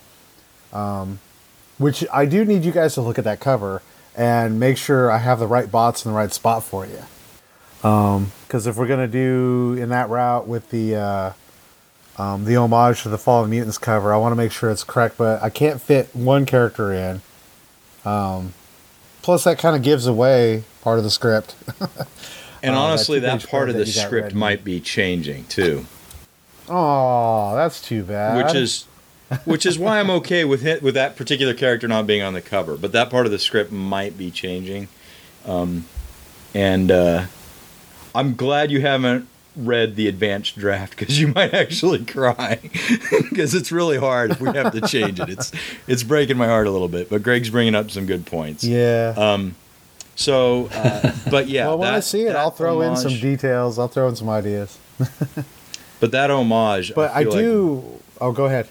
which I do need you guys to look at that cover and make sure I have the right bots in the right spot for you. Because if we're going to do in that route with the homage to the Fall of the Mutants cover, I want to make sure it's correct, but I can't fit one character in. Plus, that kind of gives away part of the script. And honestly, that part of the script might be changing, too. Oh, that's too bad. Which is why I'm okay with that particular character not being on the cover. But that part of the script might be changing. I'm glad you haven't read the advanced draft, because you might actually cry, because it's really hard if we have to change it. It's breaking my heart a little bit, but Greg's bringing up some good points. Yeah. But yeah. Well, when I see it, I'll throw homage, in some details. I'll throw in some ideas. But that homage. But I do. Like, oh, go ahead.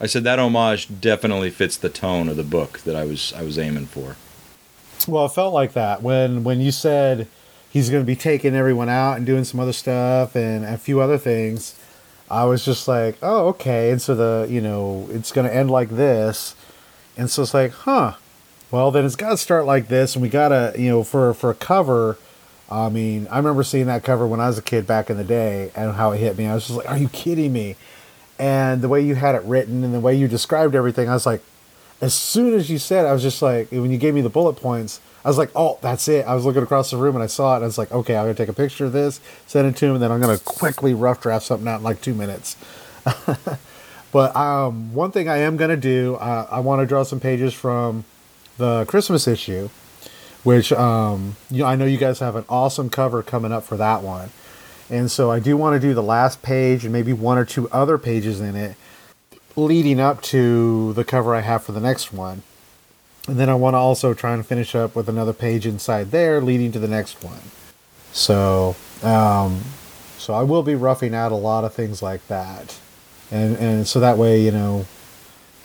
I said that homage definitely fits the tone of the book that I was aiming for. Well, it felt like that when you said he's going to be taking everyone out and doing some other stuff and a few other things. I was just like, oh, okay. And so it's going to end like this. And so it's like, huh, well then it's got to start like this. And we got to, for a cover. I mean, I remember seeing that cover when I was a kid back in the day and how it hit me. I was just like, are you kidding me? And the way you had it written and the way you described everything, I was like, as soon as you said, I was just like, when you gave me the bullet points, I was like, oh, that's it. I was looking across the room and I saw it. And I was like, okay, I'm going to take a picture of this, send it to him, and then I'm going to quickly rough draft something out in like 2 minutes. But one thing I am going to do, I want to draw some pages from the Christmas issue, which I know you guys have an awesome cover coming up for that one. And so I do want to do the last page and maybe one or two other pages in it leading up to the cover I have for the next one. And then I want to also try and finish up with another page inside there leading to the next one. So I will be roughing out a lot of things like that. And so that way,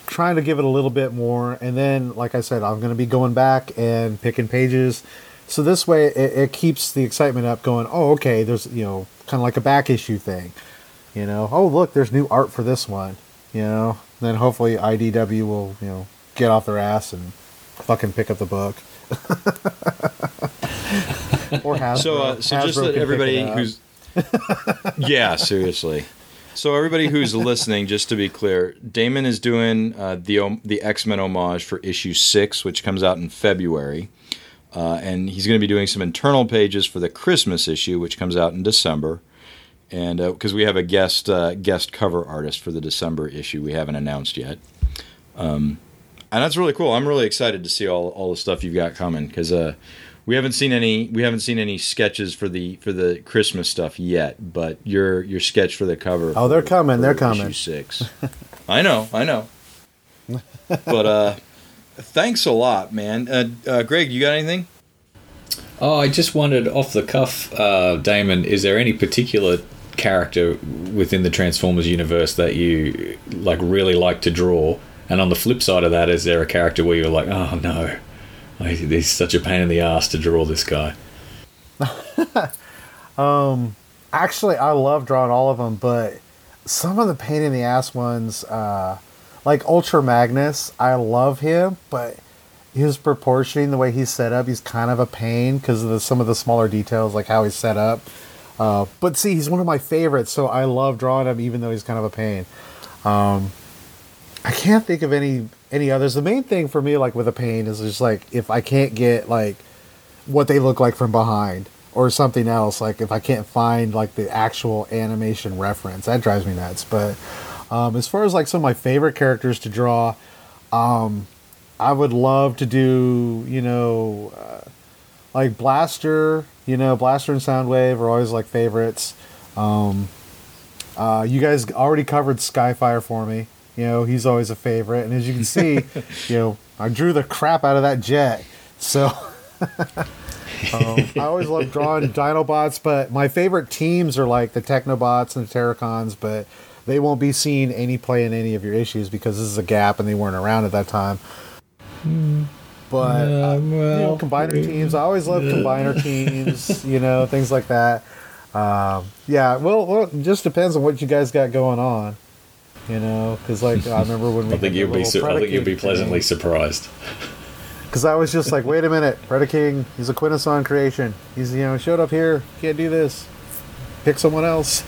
trying to give it a little bit more. And then, like I said, I'm going to be going back and picking pages. So this way it keeps the excitement up going, oh, okay, there's, kind of like a back issue thing, oh, look, there's new art for this one, then hopefully IDW will, get off their ass and fucking pick up the book. Or Hasbro. So just that everybody who's, yeah, seriously. So everybody who's listening, just to be clear, Damon is doing the X-Men homage for issue 6, which comes out in February. And he's going to be doing some internal pages for the Christmas issue, which comes out in December. And because we have a guest cover artist for the December issue we haven't announced yet. And that's really cool. I'm really excited to see all the stuff you've got coming, because we haven't seen any sketches for the Christmas stuff yet, but your sketch for the cover. Oh, they're coming. They're coming. Issue 6. I know. But thanks a lot, man. Greg, you got anything? Oh, I just wondered off the cuff, Damon, is there any particular character within the Transformers universe that you really like to draw? And on the flip side of that, is there a character where you're like, oh no, he's such a pain in the ass to draw this guy? Actually, I love drawing all of them, but some of the pain in the ass ones, like Ultra Magnus, I love him, but his proportioning, the way he's set up, he's kind of a pain because of some of the smaller details, like how he's set up. But see, he's one of my favorites, so I love drawing him, even though he's kind of a pain. I can't think of any others. The main thing for me, with a pain, is just if I can't get what they look like from behind or something else. If I can't find the actual animation reference, that drives me nuts. But as far as some of my favorite characters to draw, I would love to do, Blaster, Blaster and Soundwave are always favorites. You guys already covered Skyfire for me. He's always a favorite. And as you can see, I drew the crap out of that jet. So I always love drawing Dinobots, but my favorite teams are the Technobots and the Terracons, but they won't be seeing any play in any of your issues because this is a gap and they weren't around at that time. But combiner teams, I always love combiner teams, things like that. Yeah, well, it just depends on what you guys got going on, because I remember when we I think you'll be pleasantly surprised. Because I was just wait a minute, Predaking, he's a Quintesson creation. He's showed up here, can't do this. Pick someone else.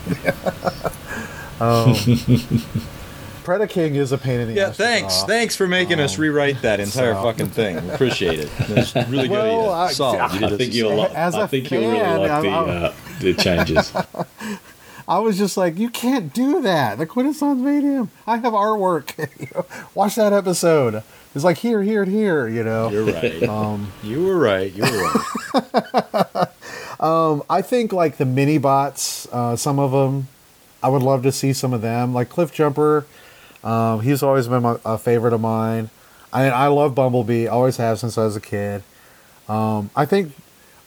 Predaking is a pain in the ass. Yeah, thanks. Thanks for making us rewrite that entire fucking thing. Appreciate it. That's really good. I think you'll really like the changes. I was just like, you can't do that. The Quintessons made him. I have artwork. You know, watch that episode. It's like here, and here. You know, you're right. You were right. I think like the mini bots, some of them, I would love to see some of them. Like Cliff Jumper, he's always been a favorite of mine. I mean, I love Bumblebee. Always have since I was a kid. I think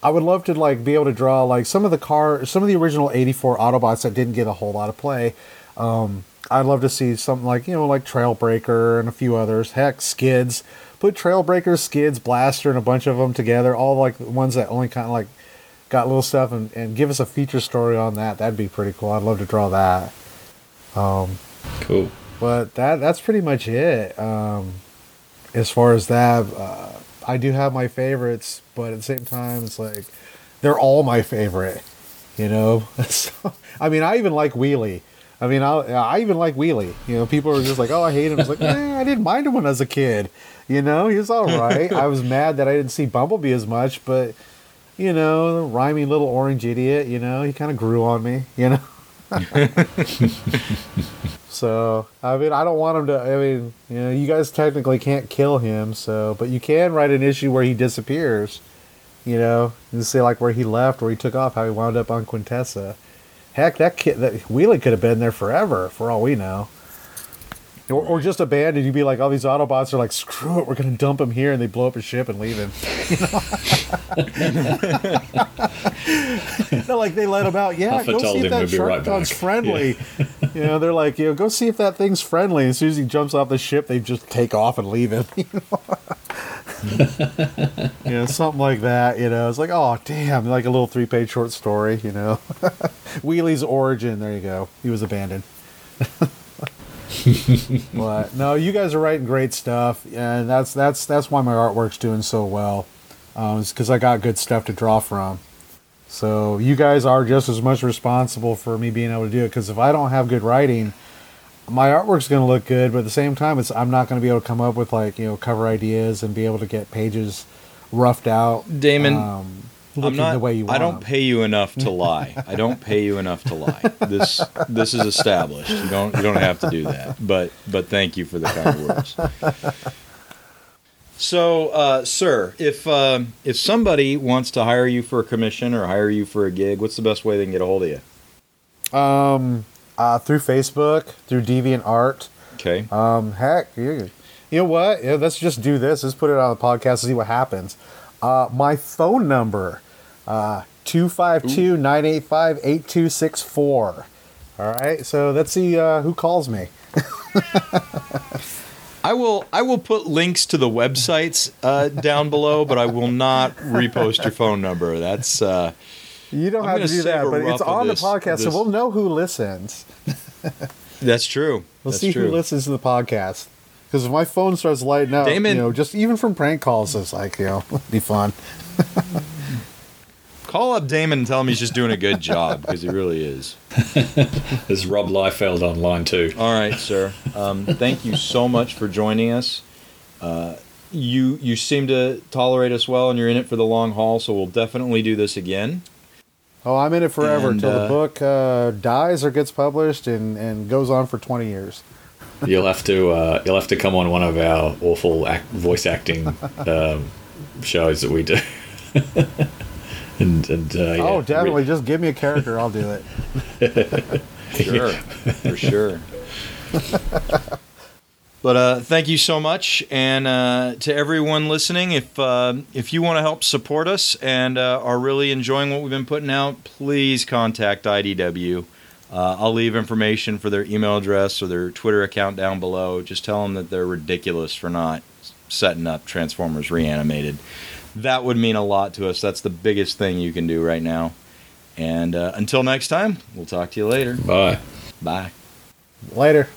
I would love to like be able to draw like some of the original '84 Autobots that didn't get a whole lot of play. I'd love to see something like Trailbreaker and a few others. Heck, Skids. Put Trailbreaker, Skids, Blaster, and a bunch of them together. All like the ones that only kind of like got little stuff, and give us a feature story on that. That'd be pretty cool. I'd love to draw that. Cool. But that's pretty much it. As far as that, I do have my favorites, but at the same time, it's like they're all my favorite. You know, so, I mean, I even like Wheelie. I even like Wheelie. You know, people are just like, oh, I hate him. It's like, I didn't mind him when I was a kid. You know, he was all right. I was mad that I didn't see Bumblebee as much, but, you know, the rhyming little orange idiot, you know, he kind of grew on me, you know. So, I mean, I don't want him to, you know, you guys technically can't kill him, but you can write an issue where he disappears, you know, and say like where he left, where he took off, how he wound up on Quintessa. Heck, that Wheelie could have been there forever, for all we know. Or just abandoned. You'd be like, all these Autobots are like, screw it, we're going to dump him here, and they blow up his ship and leave him. You know? They're like, they let him out. Yeah, Alpha go see if that Shardacon's friendly. Yeah. You know, they're like, you know, go see if that thing's friendly. As soon as he jumps off the ship, they just take off and leave him. You know? You know, something like that. You know, it's like, oh, damn, like a little 3-page short story, you know. Wheelie's origin. There you go. He was abandoned. But no, you guys are writing great stuff, and that's why my artwork's doing so well. It's because I got good stuff to draw from. So you guys are just as much responsible for me being able to do it, because if I don't have good writing, my artwork's going to look good, but at the same time, I'm not going to be able to come up with like, you know, cover ideas and be able to get pages roughed out. Damon, I don't pay you enough to lie. This is established. You don't have to do that. But thank you for the kind words. So, sir, if somebody wants to hire you for a commission or hire you for a gig, what's the best way they can get a hold of you? Through Facebook, through DeviantArt. Okay. Heck, you know what? Yeah, let's just do this. Let's put it on the podcast and see what happens. My phone number. 252-985-8264. All right, so let's see who calls me. I will put links to the websites down below, but I will not repost your phone number. That's you don't have to do that, but it's on the podcast, so we'll know who listens. That's true. We'll see who listens to the podcast. Because if my phone starts lighting up, Damon, you know, just even from prank calls, it's like, you know, it'd be fun. Call up Damon and tell him he's just doing a good job, because he really is. There's Rob Liefeld on line 2. All right, sir. Thank you so much for joining us. You seem to tolerate us well, and you're in it for the long haul, so we'll definitely do this again. Oh, I'm in it forever until the book dies or gets published and goes on for 20 years. You'll have to come on one of our awful voice acting shows that we do. Oh, definitely. Just give me a character. I'll do it. Sure. For sure. But thank you so much. And to everyone listening, if you want to help support us and are really enjoying what we've been putting out, please contact IDW. I'll leave information for their email address or their Twitter account down below. Just tell them that they're ridiculous for not setting up Transformers Reanimated. That would mean a lot to us. That's the biggest thing you can do right now. And until next time, we'll talk to you later. Bye. Bye. Later.